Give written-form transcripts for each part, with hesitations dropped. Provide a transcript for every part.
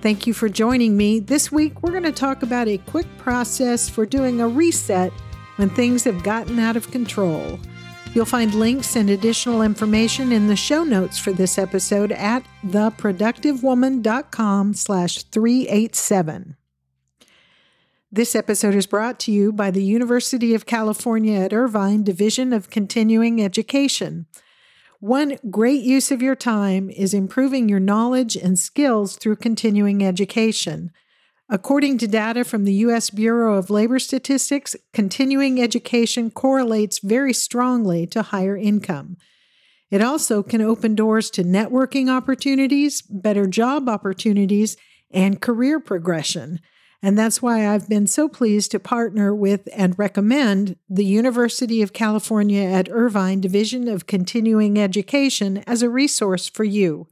Thank you for joining me. This week, we're going to talk about a quick process for doing a reset when things have gotten out of control. You'll find links and additional information in the show notes for this episode at theproductivewoman.com/387. This episode is brought to you by the University of California at Irvine Division of Continuing Education. One great use of your time is improving your knowledge and skills through continuing education. According to data from the U.S. Bureau of Labor Statistics, continuing education correlates very strongly to higher income. It also can open doors to networking opportunities, better job opportunities, and career progression. And that's why I've been so pleased to partner with and recommend the University of California at Irvine Division of Continuing Education as a resource for you.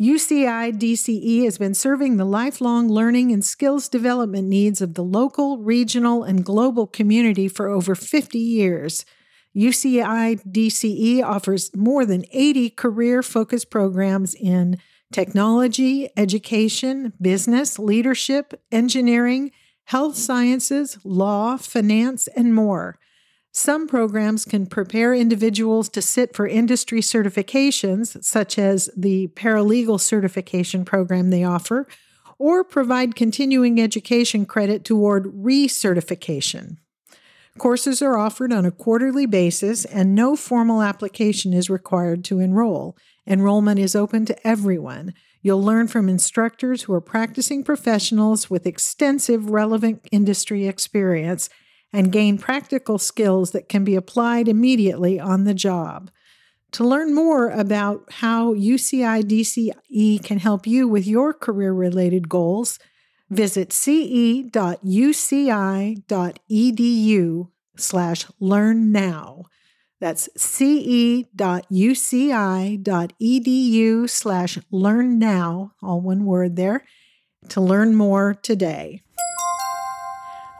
UCI DCE has been serving the lifelong learning and skills development needs of the local, regional, and global community for over 50 years. UCI DCE offers more than 80 career-focused programs in technology, education, business, leadership, engineering, health sciences, law, finance, and more. Some programs can prepare individuals to sit for industry certifications, such as the paralegal certification program they offer, or provide continuing education credit toward recertification. Courses are offered on a quarterly basis, and no formal application is required to enroll. Enrollment is open to everyone. You'll learn from instructors who are practicing professionals with extensive relevant industry experience and gain practical skills that can be applied immediately on the job. To learn more about how UCI DCE can help you with your career-related goals, visit ce.uci.edu/learn now. That's ce.uci.edu/learn now, all one word there, to learn more today.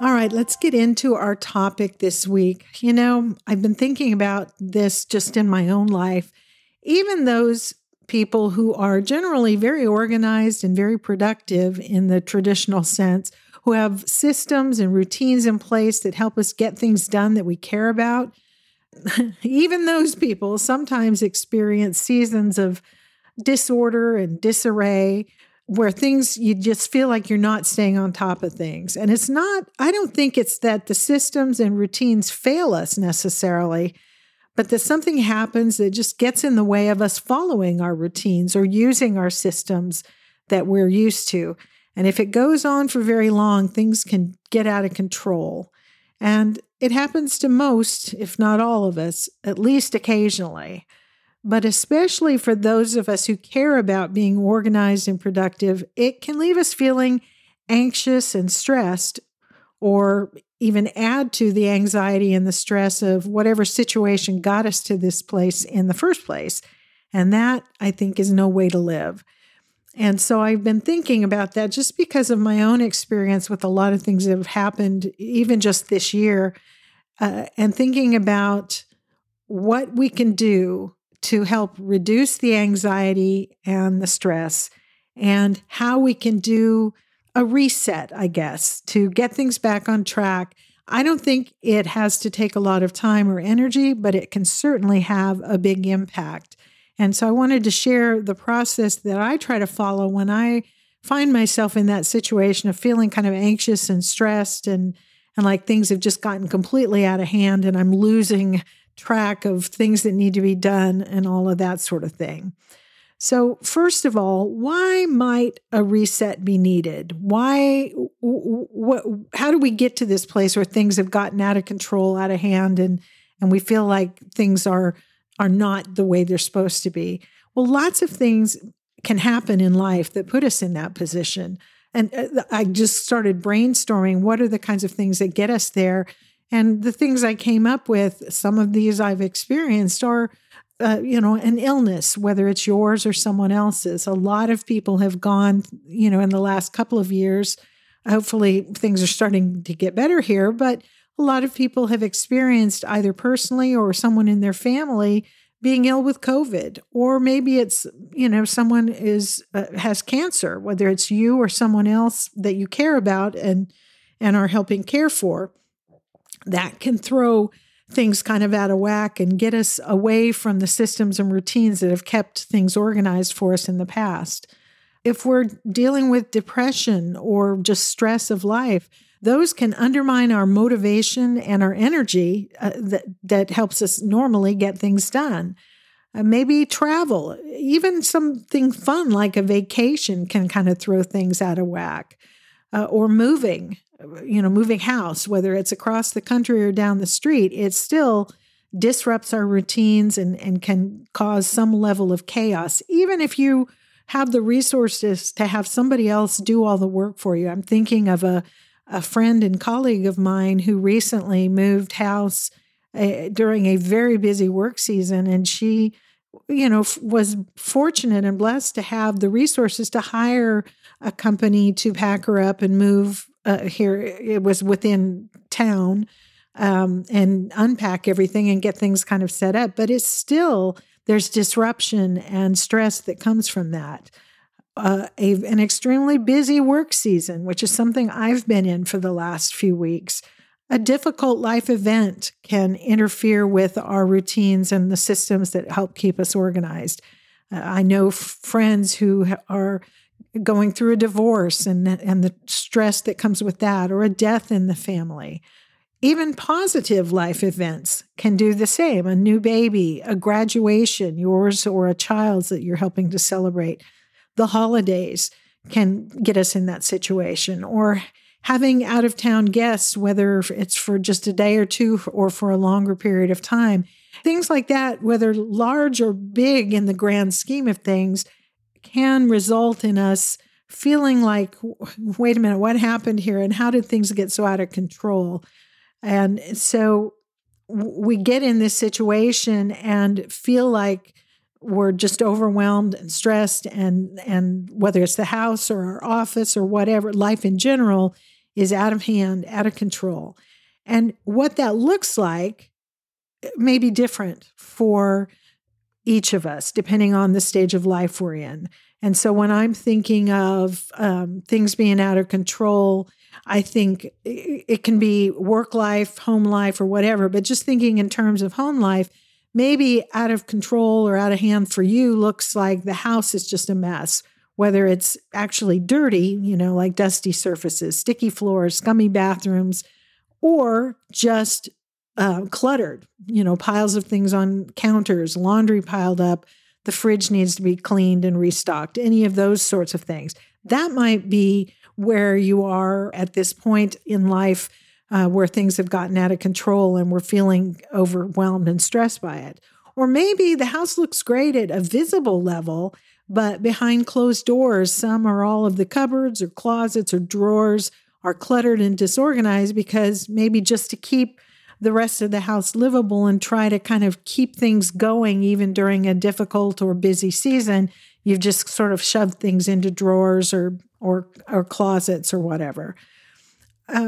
All right, let's get into our topic this week. You know, I've been thinking about this just in my own life. Even those people who are generally very organized and very productive in the traditional sense, who have systems and routines in place that help us get things done that we care about, even those people sometimes experience seasons of disorder and disarray where things, you just feel like you're not staying on top of things. And it's not, I don't think it's that the systems and routines fail us necessarily, but that something happens that just gets in the way of us following our routines or using our systems that we're used to. And if it goes on for very long, things can get out of control. And it happens to most, if not all of us, at least occasionally. But especially for those of us who care about being organized and productive, it can leave us feeling anxious and stressed, or even add to the anxiety and the stress of whatever situation got us to this place in the first place. And that, I think, is no way to live. And so I've been thinking about that just because of my own experience with a lot of things that have happened, even just this year, and thinking about what we can do to help reduce the anxiety and the stress, and how we can do a reset, I guess, to get things back on track. I don't think it has to take a lot of time or energy, but it can certainly have a big impact. And so I wanted to share the process that I try to follow when I find myself in that situation of feeling kind of anxious and stressed and like things have just gotten completely out of hand and I'm losing track of things that need to be done and all of that sort of thing. So first of all, why might a reset be needed? How do we get to this place where things have gotten out of control, out of hand, and we feel like things are not the way they're supposed to be? Well, lots of things can happen in life that put us in that position. And I just started brainstorming what are the kinds of things that get us there. And the things I came up with, some of these I've experienced are, an illness, whether it's yours or someone else's. A lot of people have gone, in the last couple of years, hopefully things are starting to get better here, but a lot of people have experienced either personally or someone in their family being ill with COVID, or maybe it's, someone has cancer, whether it's you or someone else that you care about and are helping care for. That can throw things kind of out of whack and get us away from the systems and routines that have kept things organized for us in the past. If we're dealing with depression or just stress of life, those can undermine our motivation and our energy that helps us normally get things done. Maybe travel, even something fun like a vacation can kind of throw things out of whack. Or moving, moving house, whether it's across the country or down the street, it still disrupts our routines and can cause some level of chaos, even if you have the resources to have somebody else do all the work for you. I'm thinking of a friend and colleague of mine who recently moved house during a very busy work season. And she, was fortunate and blessed to have the resources to hire a company to pack her up and move here. It was within town and unpack everything and get things kind of set up. But it's still, there's disruption and stress that comes from that. An extremely busy work season, which is something I've been in for the last few weeks. A difficult life event can interfere with our routines and the systems that help keep us organized. I know friends who are going through a divorce and the stress that comes with that, or a death in the family. Even positive life events can do the same. A new baby, a graduation, yours or a child's that you're helping to celebrate. The holidays can get us in that situation, or having out-of-town guests, whether it's for just a day or two or for a longer period of time. Things like that, whether large or big in the grand scheme of things, can result in us feeling like, wait a minute, what happened here? And how did things get so out of control? And so we get in this situation and feel like we're just overwhelmed and stressed, and whether it's the house or our office or whatever, life in general is out of hand, out of control. And what that looks like may be different for each of us, depending on the stage of life we're in. And so when I'm thinking of things being out of control, I think it can be work life, home life, or whatever, but just thinking in terms of home life, maybe out of control or out of hand for you looks like the house is just a mess, whether it's actually dirty, like dusty surfaces, sticky floors, scummy bathrooms, or just cluttered, piles of things on counters, laundry piled up, the fridge needs to be cleaned and restocked, any of those sorts of things. That might be where you are at this point in life, where things have gotten out of control and we're feeling overwhelmed and stressed by it. Or maybe the house looks great at a visible level, but behind closed doors, some or all of the cupboards or closets or drawers are cluttered and disorganized because maybe just to keep the rest of the house livable and try to kind of keep things going even during a difficult or busy season, you've just sort of shoved things into drawers or closets or whatever.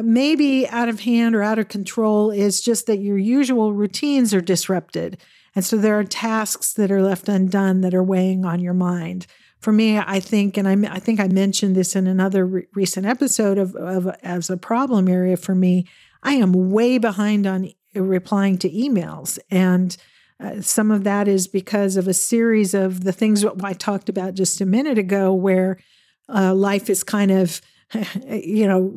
Maybe out of hand or out of control is just that your usual routines are disrupted. And so there are tasks that are left undone that are weighing on your mind. For me, I think, and I think I mentioned this in another recent episode as a problem area for me, I am way behind on replying to emails. And some of that is because of a series of the things I talked about just a minute ago, where life is kind of,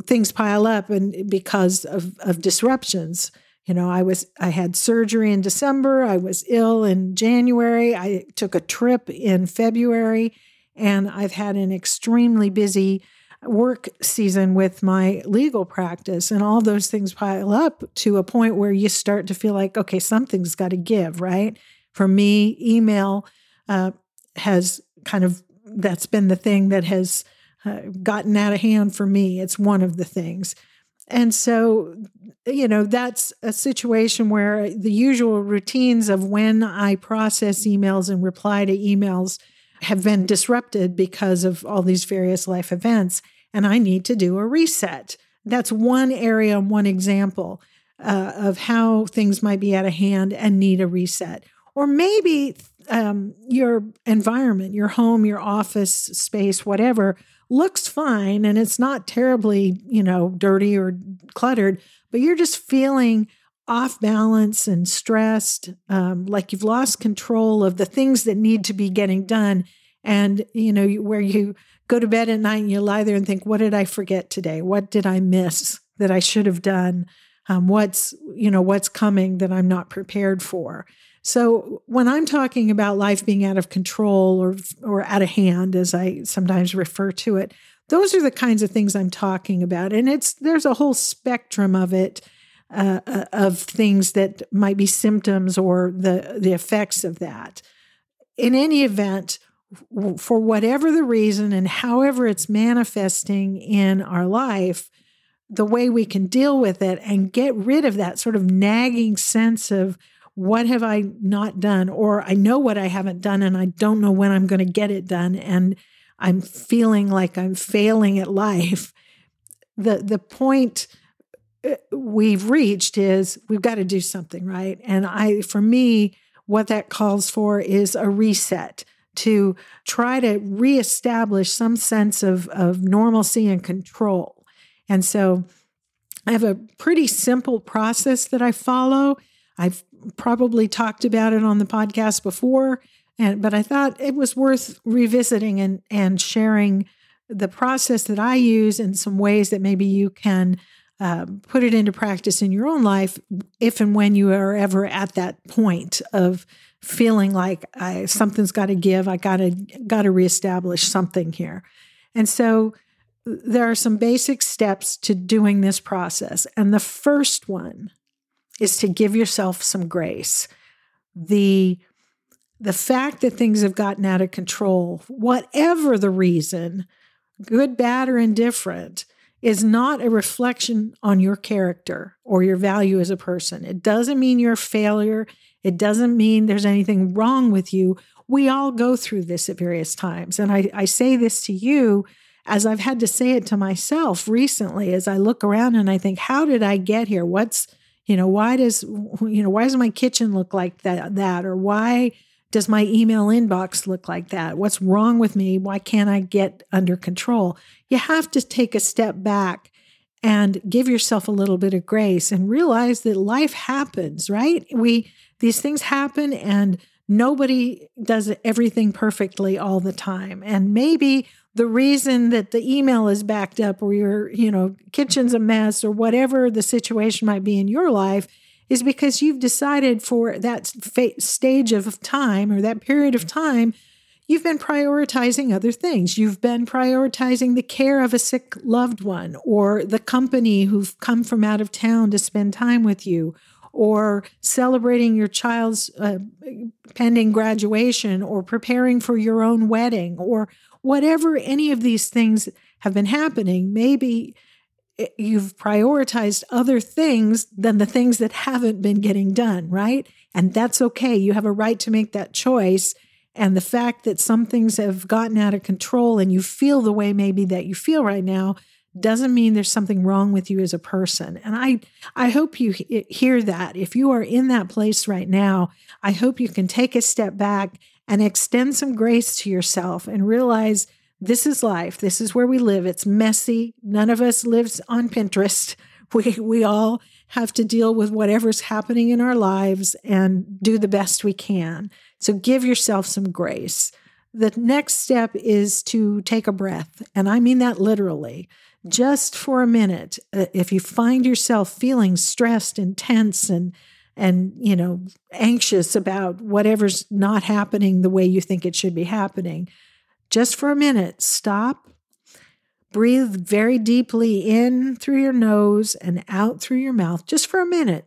things pile up, and because of disruptions. I had surgery in December, I was ill in January, I took a trip in February, and I've had an extremely busy work season with my legal practice, and all those things pile up to a point where you start to feel like, okay, something's got to give, right? For me, email has kind of, that's been the thing that has gotten out of hand for me. It's one of the things. And so, you know, that's a situation where the usual routines of when I process emails and reply to emails have been disrupted because of all these various life events, and I need to do a reset. That's one area, one example of how things might be out of hand and need a reset. Or maybe your environment, your home, your office space, whatever, looks fine and it's not terribly, you know, dirty or cluttered, but you're just feeling off balance and stressed, like you've lost control of the things that need to be getting done. And, you know, where you go to bed at night and you lie there and think, what did I forget today? What did I miss that I should have done? What's coming that I'm not prepared for? So when I'm talking about life being out of control or out of hand, as I sometimes refer to it, those are the kinds of things I'm talking about. And there's a whole spectrum of it, of things that might be symptoms or the effects of that. In any event, for whatever the reason and however it's manifesting in our life, the way we can deal with it and get rid of that sort of nagging sense of, what have I not done? Or I know what I haven't done and I don't know when I'm going to get it done. And I'm feeling like I'm failing at life. The point we've reached is we've got to do something, right? And for me, what that calls for is a reset to try to reestablish some sense of normalcy and control. And so I have a pretty simple process that I follow. I've probably talked about it on the podcast before, but I thought it was worth revisiting and sharing the process that I use and some ways that maybe you can put it into practice in your own life if and when you are ever at that point of feeling like something's got to give, I got to reestablish something here. And so there are some basic steps to doing this process. And the first one is to give yourself some grace. The fact that things have gotten out of control, whatever the reason, good, bad, or indifferent, is not a reflection on your character or your value as a person. It doesn't mean you're a failure. It doesn't mean there's anything wrong with you. We all go through this at various times. And I say this to you as I've had to say it to myself recently, as I look around and I think, how did I get here? Why does my kitchen look like that? Or why does my email inbox look like that? What's wrong with me? Why can't I get under control? You have to take a step back and give yourself a little bit of grace and realize that life happens, right? These things happen and nobody does everything perfectly all the time. And maybe the reason that the email is backed up or your, you know, kitchen's a mess or whatever the situation might be in your life is because you've decided for that stage of time or that period of time, you've been prioritizing other things. You've been prioritizing the care of a sick loved one or the company who've come from out of town to spend time with you or celebrating your child's pending graduation or preparing for your own wedding or whatever any of these things have been happening, maybe you've prioritized other things than the things that haven't been getting done, right? And that's okay. You have a right to make that choice. And the fact that some things have gotten out of control and you feel the way maybe that you feel right now doesn't mean there's something wrong with you as a person. And I hope you hear that. If you are in that place right now, I hope you can take a step back and extend some grace to yourself and realize this is life. This is where we live. It's messy. None of us lives on Pinterest. We all have to deal with whatever's happening in our lives and do the best we can. So give yourself some grace. The next step is to take a breath. And I mean that literally. Just for a minute, if you find yourself feeling stressed and tense and you know, anxious about whatever's not happening the way you think it should be happening, just for a minute, stop, breathe very deeply in through your nose and out through your mouth, just for a minute.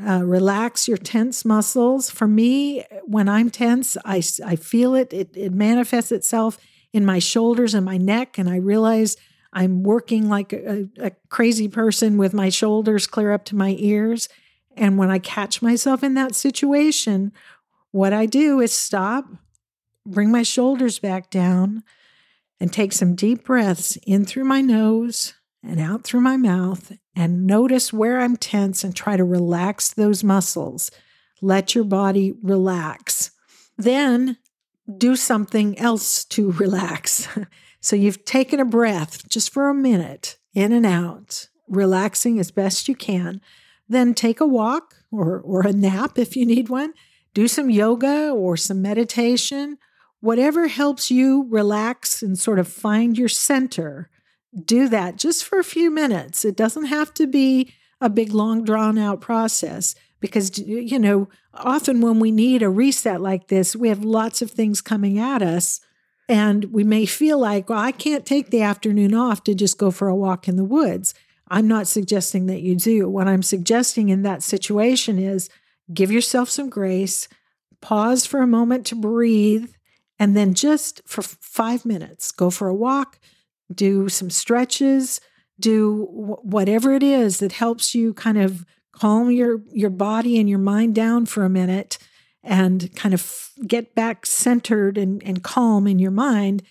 Relax your tense muscles. For me, when I'm tense, I feel it. It manifests itself in my shoulders and my neck. And I realize I'm working like a crazy person with my shoulders clear up to my ears. And when I catch myself in that situation, what I do is stop, bring my shoulders back down, and take some deep breaths in through my nose and out through my mouth, and notice where I'm tense and try to relax those muscles. Let your body relax. Then do something else to relax. So you've taken a breath just for a minute, in and out, relaxing as best you can. Then take a walk or a nap if you need one. Do some yoga or some meditation. Whatever helps you relax and sort of find your center, do that just for a few minutes. It doesn't have to be a big, long, drawn-out process because, you know, often when we need a reset like this, we have lots of things coming at us and we may feel like, well, I can't take the afternoon off to just go for a walk in the woods. I'm not suggesting that you do. What I'm suggesting in that situation is give yourself some grace, pause for a moment to breathe, and then just for 5 minutes, go for a walk, do some stretches, do whatever it is that helps you kind of calm your body and your mind down for a minute and kind of get back centered and calm in your mind,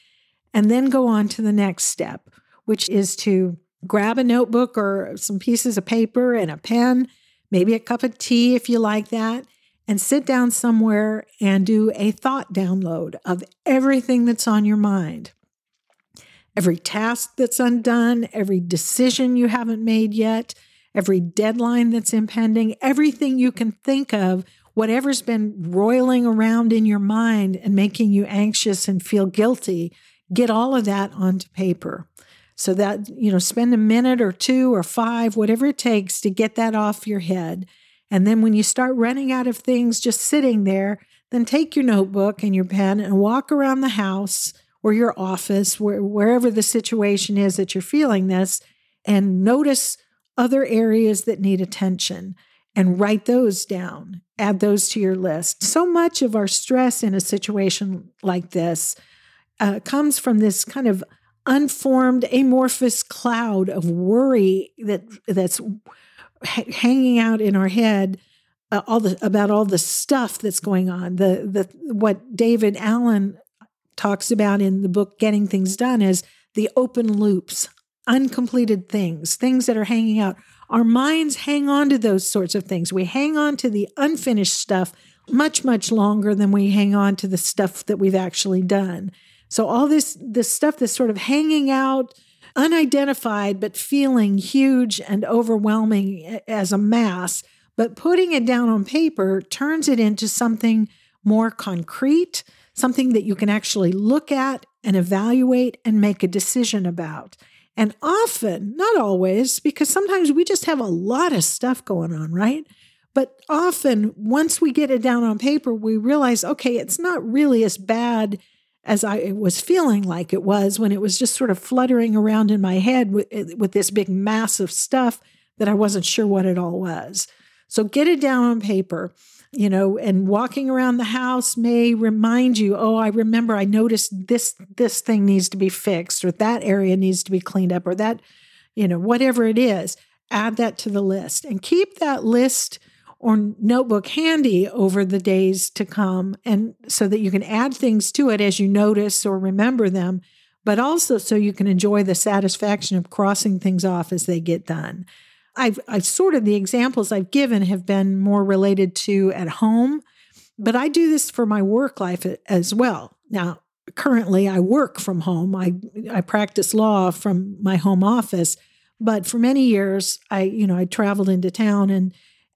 and then go on to the next step, which is to grab a notebook or some pieces of paper and a pen, maybe a cup of tea if you like that, and sit down somewhere and do a thought download of everything that's on your mind. Every task that's undone, every decision you haven't made yet, every deadline that's impending, everything you can think of, whatever's been roiling around in your mind and making you anxious and feel guilty, get all of that onto paper. So that, you know, spend a minute or two or five, whatever it takes to get that off your head. And then when you start running out of things just sitting there, then take your notebook and your pen and walk around the house or your office, wherever the situation is that you're feeling this, and notice other areas that need attention and write those down. Add those to your list. So much of our stress in a situation like this comes from this kind of unformed, amorphous cloud of worry that's hanging out in our head about all the stuff that's going on. What David Allen talks about in the book Getting Things Done is the open loops, uncompleted things that are hanging out. Our minds hang on to those sorts of things. We hang on to the unfinished stuff much, much longer than we hang on to the stuff that we've actually done. So all this stuff that's sort of hanging out, unidentified, but feeling huge and overwhelming as a mass, but putting it down on paper turns it into something more concrete, something that you can actually look at and evaluate and make a decision about. And often, not always, because sometimes we just have a lot of stuff going on, right? But often, once we get it down on paper, we realize, okay, it's not really as bad as I was feeling like it was when it was just sort of fluttering around in my head with this big mass of stuff that I wasn't sure what it all was. So get it down on paper, you know, and walking around the house may remind you, oh, I remember I noticed this thing needs to be fixed, or that area needs to be cleaned up, or that, you know, whatever it is, add that to the list and keep that list or notebook handy over the days to come, and so that you can add things to it as you notice or remember them, but also so you can enjoy the satisfaction of crossing things off as they get done. I've sort of the examples I've given have been more related to at home, but I do this for my work life as well. Now, currently I work from home. I practice law from my home office, but for many years I traveled into town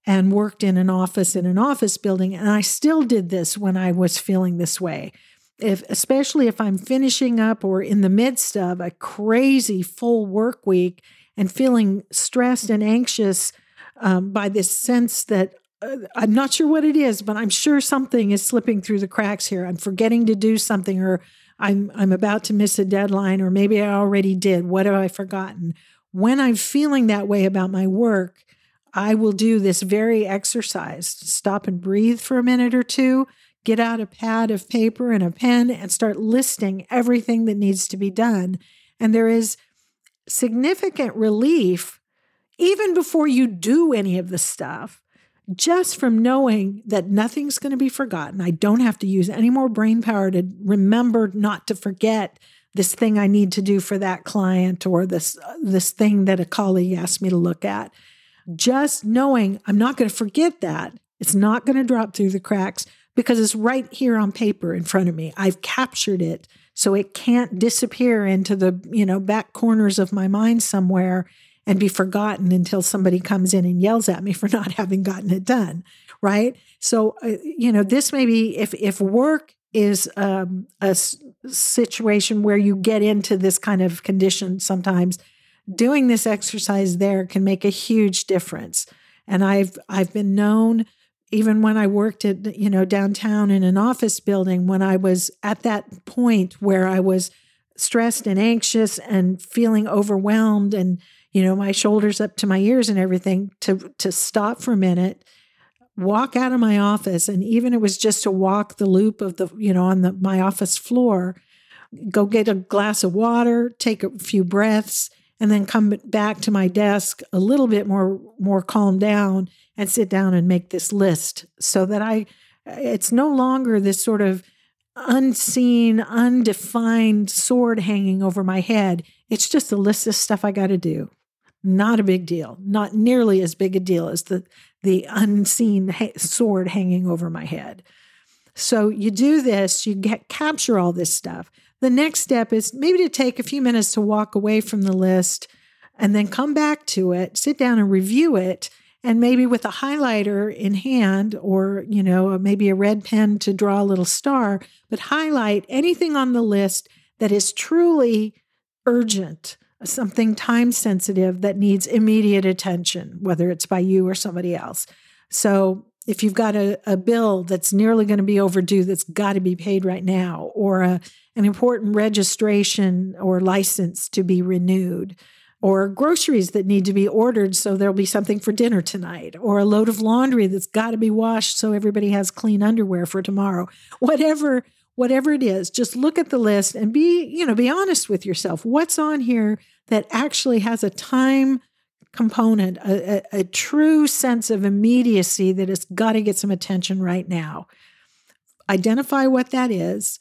and worked in an office building. And I still did this when I was feeling this way, especially if I'm finishing up or in the midst of a crazy full work week and feeling stressed and anxious by this sense that I'm not sure what it is, but I'm sure something is slipping through the cracks here. I'm forgetting to do something, or I'm about to miss a deadline, or maybe I already did. What have I forgotten? When I'm feeling that way about my work, I will do this very exercise. Stop and breathe for a minute or two. get out a pad of paper and a pen and start listing everything that needs to be done. And there is significant relief, even before you do any of the stuff, just from knowing that nothing's going to be forgotten. I don't have to use any more brain power to remember not to forget this thing I need to do for that client, or this thing that a colleague asked me to look at. Just knowing I'm not going to forget that. It's not going to drop through the cracks because it's right here on paper in front of me. I've captured it, so it can't disappear into the, back corners of my mind somewhere and be forgotten until somebody comes in and yells at me for not having gotten it done, right? So, this may be, if work is a situation where you get into this kind of condition sometimes, doing this exercise there can make a huge difference. And I've been known, even when I worked at, downtown in an office building, when I was at that point where I was stressed and anxious and feeling overwhelmed and, my shoulders up to my ears and everything, to stop for a minute, walk out of my office. And even it was just to walk the loop of the, on my office floor, go get a glass of water, take a few breaths, and then come back to my desk a little bit more calmed down and sit down and make this list, so that it's no longer this sort of unseen, undefined sword hanging over my head. It's just a list of stuff I got to do. Not a big deal, not nearly as big a deal as the unseen sword hanging over my head. So you do this, you capture all this stuff. The next step is maybe to take a few minutes to walk away from the list and then come back to it, sit down and review it, and maybe with a highlighter in hand or, maybe a red pen to draw a little star, but highlight anything on the list that is truly urgent, something time sensitive that needs immediate attention, whether it's by you or somebody else. So if you've got a bill that's nearly going to be overdue that's got to be paid right now, or an important registration or license to be renewed, or groceries that need to be ordered so there'll be something for dinner tonight, or a load of laundry that's got to be washed so everybody has clean underwear for tomorrow, whatever it is, just look at the list and be honest with yourself. What's on here that actually has a time component, a true sense of immediacy that it's got to get some attention right now? Identify what that is.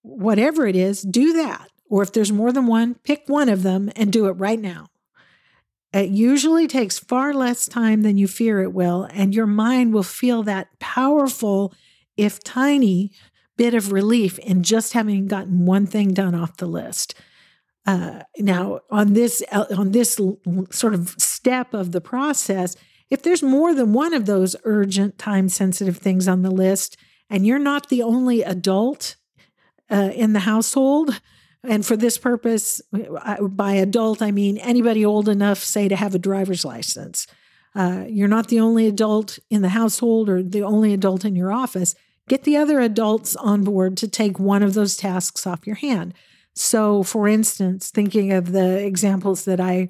Whatever it is, do that. Or if there's more than one, pick one of them and do it right now. It usually takes far less time than you fear it will, and your mind will feel that powerful, if tiny, bit of relief in just having gotten one thing done off the list. Now, on this sort of step of the process, if there's more than one of those urgent, time-sensitive things on the list, and you're not the only adult in the household, and for this purpose, by adult, I mean anybody old enough, say, to have a driver's license. You're not the only adult in the household or the only adult in your office. Get the other adults on board to take one of those tasks off your hand. So, for instance, thinking of the examples that I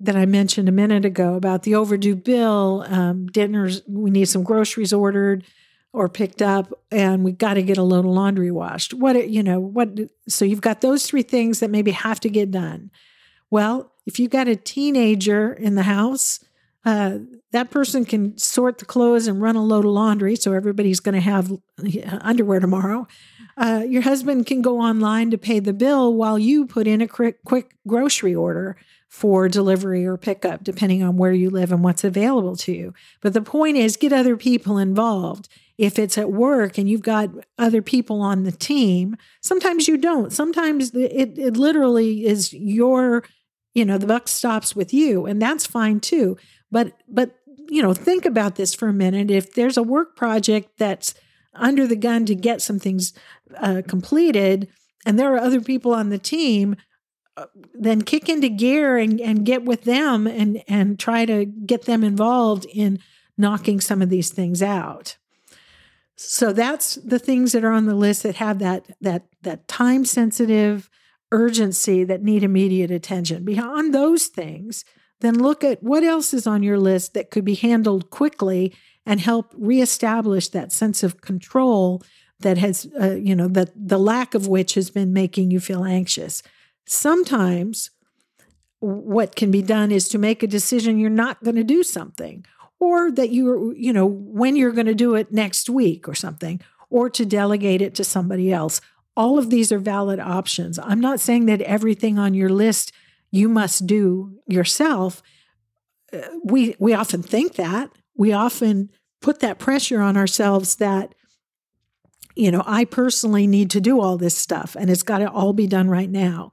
mentioned a minute ago about the overdue bill, dinners, we need some groceries ordered or picked up, and we got to get a load of laundry washed. So you've got those three things that maybe have to get done. Well, if you've got a teenager in the house, that person can sort the clothes and run a load of laundry, so everybody's going to have underwear tomorrow. Your husband can go online to pay the bill while you put in a quick grocery order for delivery or pickup, depending on where you live and what's available to you. But the point is, get other people involved. If it's at work and you've got other people on the team, sometimes you don't. Sometimes it literally is your, the buck stops with you, and that's fine too. But think about this for a minute. If there's a work project that's under the gun to get some things completed, and there are other people on the team, then kick into gear and get with them and try to get them involved in knocking some of these things out. So that's the things that are on the list that have that time-sensitive urgency that need immediate attention. Beyond those things, then look at what else is on your list that could be handled quickly and help reestablish that sense of control that has, that the lack of which has been making you feel anxious. Sometimes what can be done is to make a decision you're not going to do something, or that when you're going to do it next week or something, or to delegate it to somebody else. All of these are valid options. I'm not saying that everything on your list you must do yourself. We often think that. We often put that pressure on ourselves that, I personally need to do all this stuff and it's got to all be done right now.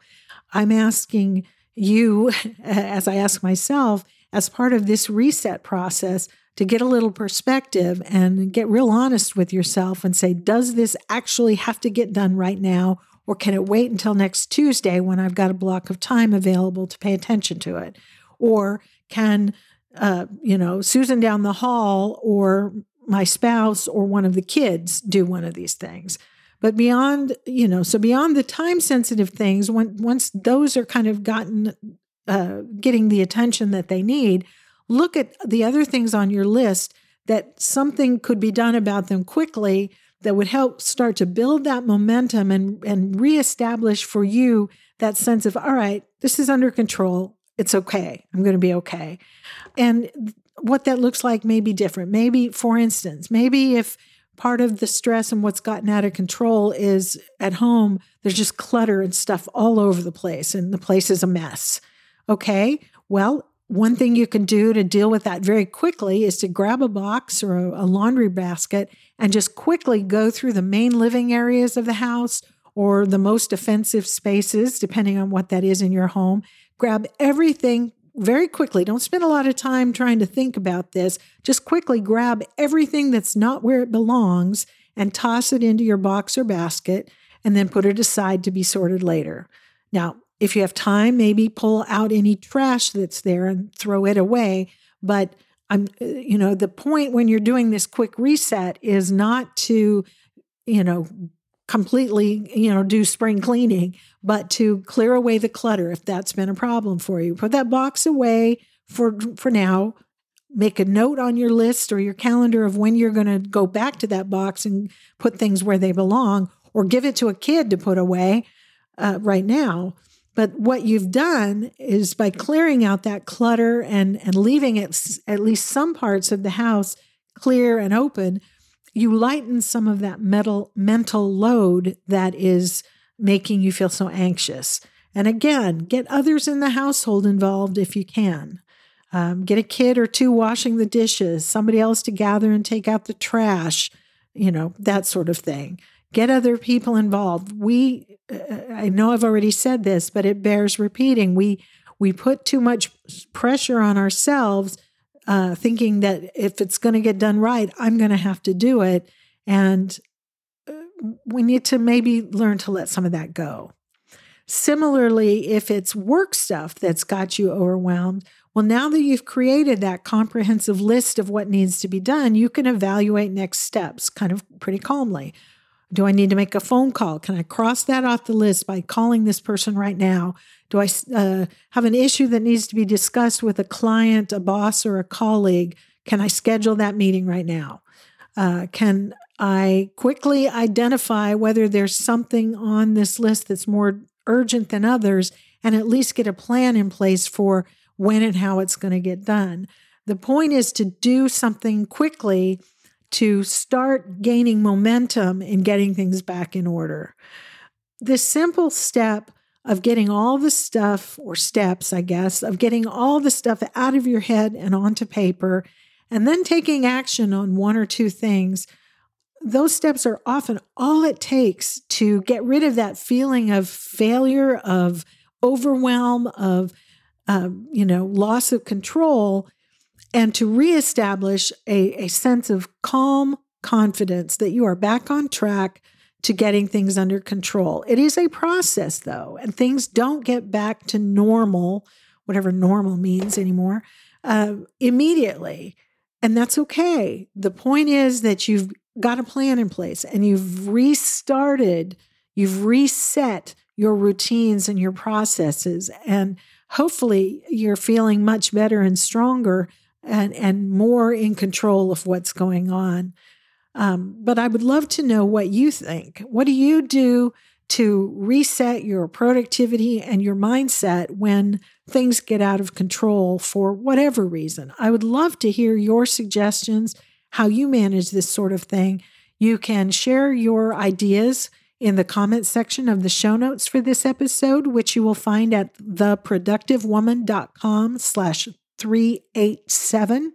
I'm asking you, as I ask myself, as part of this reset process, to get a little perspective and get real honest with yourself and say, does this actually have to get done right now? Or can it wait until next Tuesday when I've got a block of time available to pay attention to it? Or can, Susan down the hall or my spouse or one of the kids do one of these things? But beyond, beyond the time-sensitive things, once those are kind of getting the attention that they need, look at the other things on your list that something could be done about them quickly that would help start to build that momentum and reestablish for you that sense of, all right, this is under control. It's okay. I'm going to be okay. And what that looks like may be different. Maybe, for instance, if part of the stress and what's gotten out of control is at home, there's just clutter and stuff all over the place and the place is a mess. Okay, well, one thing you can do to deal with that very quickly is to grab a box or a laundry basket and just quickly go through the main living areas of the house or the most offensive spaces, depending on what that is in your home. Grab everything very quickly. Don't spend a lot of time trying to think about this. Just quickly grab everything that's not where it belongs and toss it into your box or basket and then put it aside to be sorted later. Now, if you have time, maybe pull out any trash that's there and throw it away. But the point when you're doing this quick reset is not to, completely, do spring cleaning, but to clear away the clutter if that's been a problem for you. Put that box away for now. Make a note on your list or your calendar of when you're going to go back to that box and put things where they belong, or give it to a kid to put away right now. But what you've done is by clearing out that clutter and leaving it, at least some parts of the house, clear and open, you lighten some of that mental load that is making you feel so anxious. And again, get others in the household involved if you can. Get a kid or two washing the dishes, somebody else to gather and take out the trash, that sort of thing. Get other people involved. I know I've already said this, but it bears repeating. We put too much pressure on ourselves, thinking that if it's going to get done right, I'm going to have to do it. And we need to maybe learn to let some of that go. Similarly, if it's work stuff that's got you overwhelmed, well, now that you've created that comprehensive list of what needs to be done, you can evaluate next steps kind of pretty calmly. Do I need to make a phone call? Can I cross that off the list by calling this person right now? Do I have an issue that needs to be discussed with a client, a boss, or a colleague? Can I schedule that meeting right now? Can I quickly identify whether there's something on this list that's more urgent than others and at least get a plan in place for when and how it's going to get done? The point is to do something quickly to start gaining momentum in getting things back in order. This simple step of getting all the stuff, or steps, I guess, of getting all the stuff out of your head and onto paper, and then taking action on one or two things, those steps are often all it takes to get rid of that feeling of failure, of overwhelm, of loss of control, and to reestablish a sense of calm confidence that you are back on track to getting things under control. It is a process, though, and things don't get back to normal, whatever normal means anymore, immediately. And that's okay. The point is that you've got a plan in place and you've reset your routines and your processes. And hopefully you're feeling much better and stronger and more in control of what's going on. But I would love to know what you think. What do you do to reset your productivity and your mindset when things get out of control for whatever reason? I would love to hear your suggestions, how you manage this sort of thing. You can share your ideas in the comments section of the show notes for this episode, which you will find at theproductivewoman.com/387,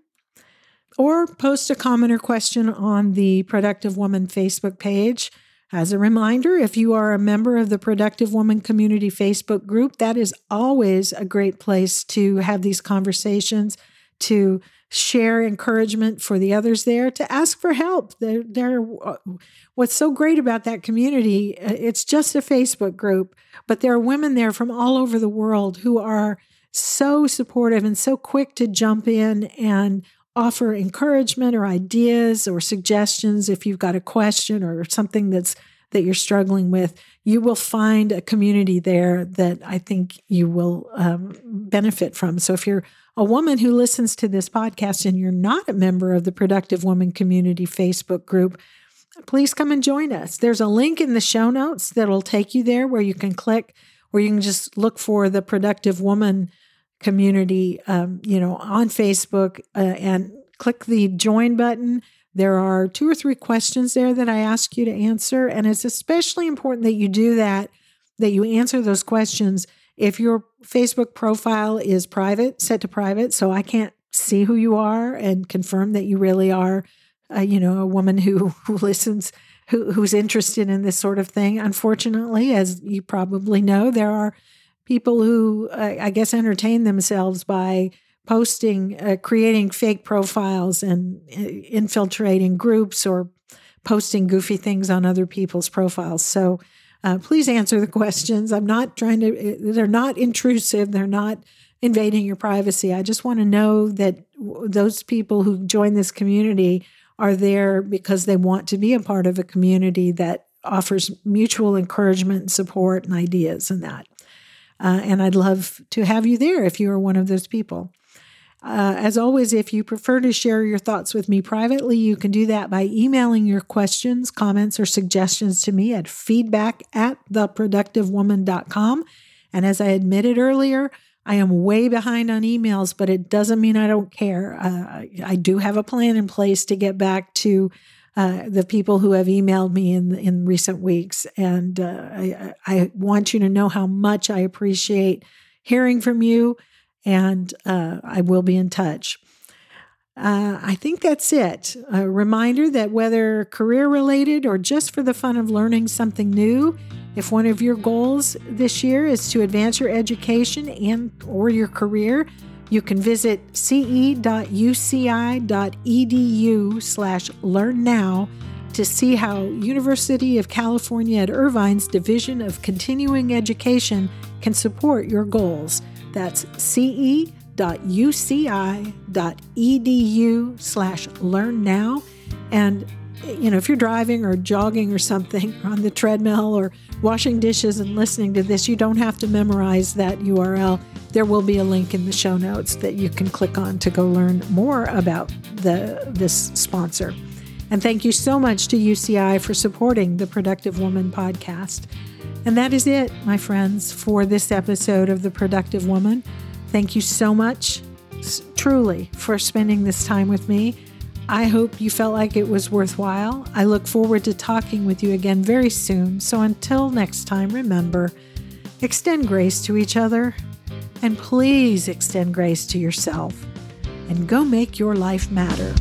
or post a comment or question on the Productive Woman Facebook page. As a reminder, if you are a member of the Productive Woman Community Facebook group, that is always a great place to have these conversations, to share encouragement for the others there, to ask for help. What's so great about that community, it's just a Facebook group, but there are women there from all over the world who are so supportive and so quick to jump in and offer encouragement or ideas or suggestions. If you've got a question or something that you're struggling with, you will find a community there that I think you will benefit from. So if you're a woman who listens to this podcast and you're not a member of the Productive Woman Community Facebook group, please come and join us. There's a link in the show notes that'll take you there where you can click, or you can just look for the Productive Woman Community, on Facebook and click the join button. There are 2 or 3 questions there that I ask you to answer. And it's especially important that you do that you answer those questions if your Facebook profile is private, set to private, so I can't see who you are and confirm that you really are, a woman who listens, who's interested in this sort of thing. Unfortunately, as you probably know, there are people who, entertain themselves by posting, creating fake profiles and infiltrating groups or posting goofy things on other people's profiles. So please answer the questions. I'm not trying to, they're not intrusive. They're not invading your privacy. I just want to know that those people who join this community are there because they want to be a part of a community that offers mutual encouragement and support and ideas and that. And I'd love to have you there if you are one of those people. As always, if you prefer to share your thoughts with me privately, you can do that by emailing your questions, comments, or suggestions to me at feedback@theproductivewoman.com. And as I admitted earlier, I am way behind on emails, but it doesn't mean I don't care. I do have a plan in place to get back to the people who have emailed me in recent weeks. And I want you to know how much I appreciate hearing from you. And I will be in touch. I think that's it. A reminder that whether career-related or just for the fun of learning something new, if one of your goals this year is to advance your education and or your career, you can visit ce.uci.edu/learnnow to see how University of California at Irvine's Division of Continuing Education can support your goals. That's ce.uci.edu/learnnow. And, if you're driving or jogging or something on the treadmill or washing dishes and listening to this, you don't have to memorize that URL. There will be a link in the show notes that you can click on to go learn more about this sponsor. And thank you so much to UCI for supporting the Productive Woman podcast. And that is it, my friends, for this episode of The Productive Woman. Thank you so much, truly, for spending this time with me. I hope you felt like it was worthwhile. I look forward to talking with you again very soon. So until next time, remember, extend grace to each other, and please extend grace to yourself, and go make your life matter.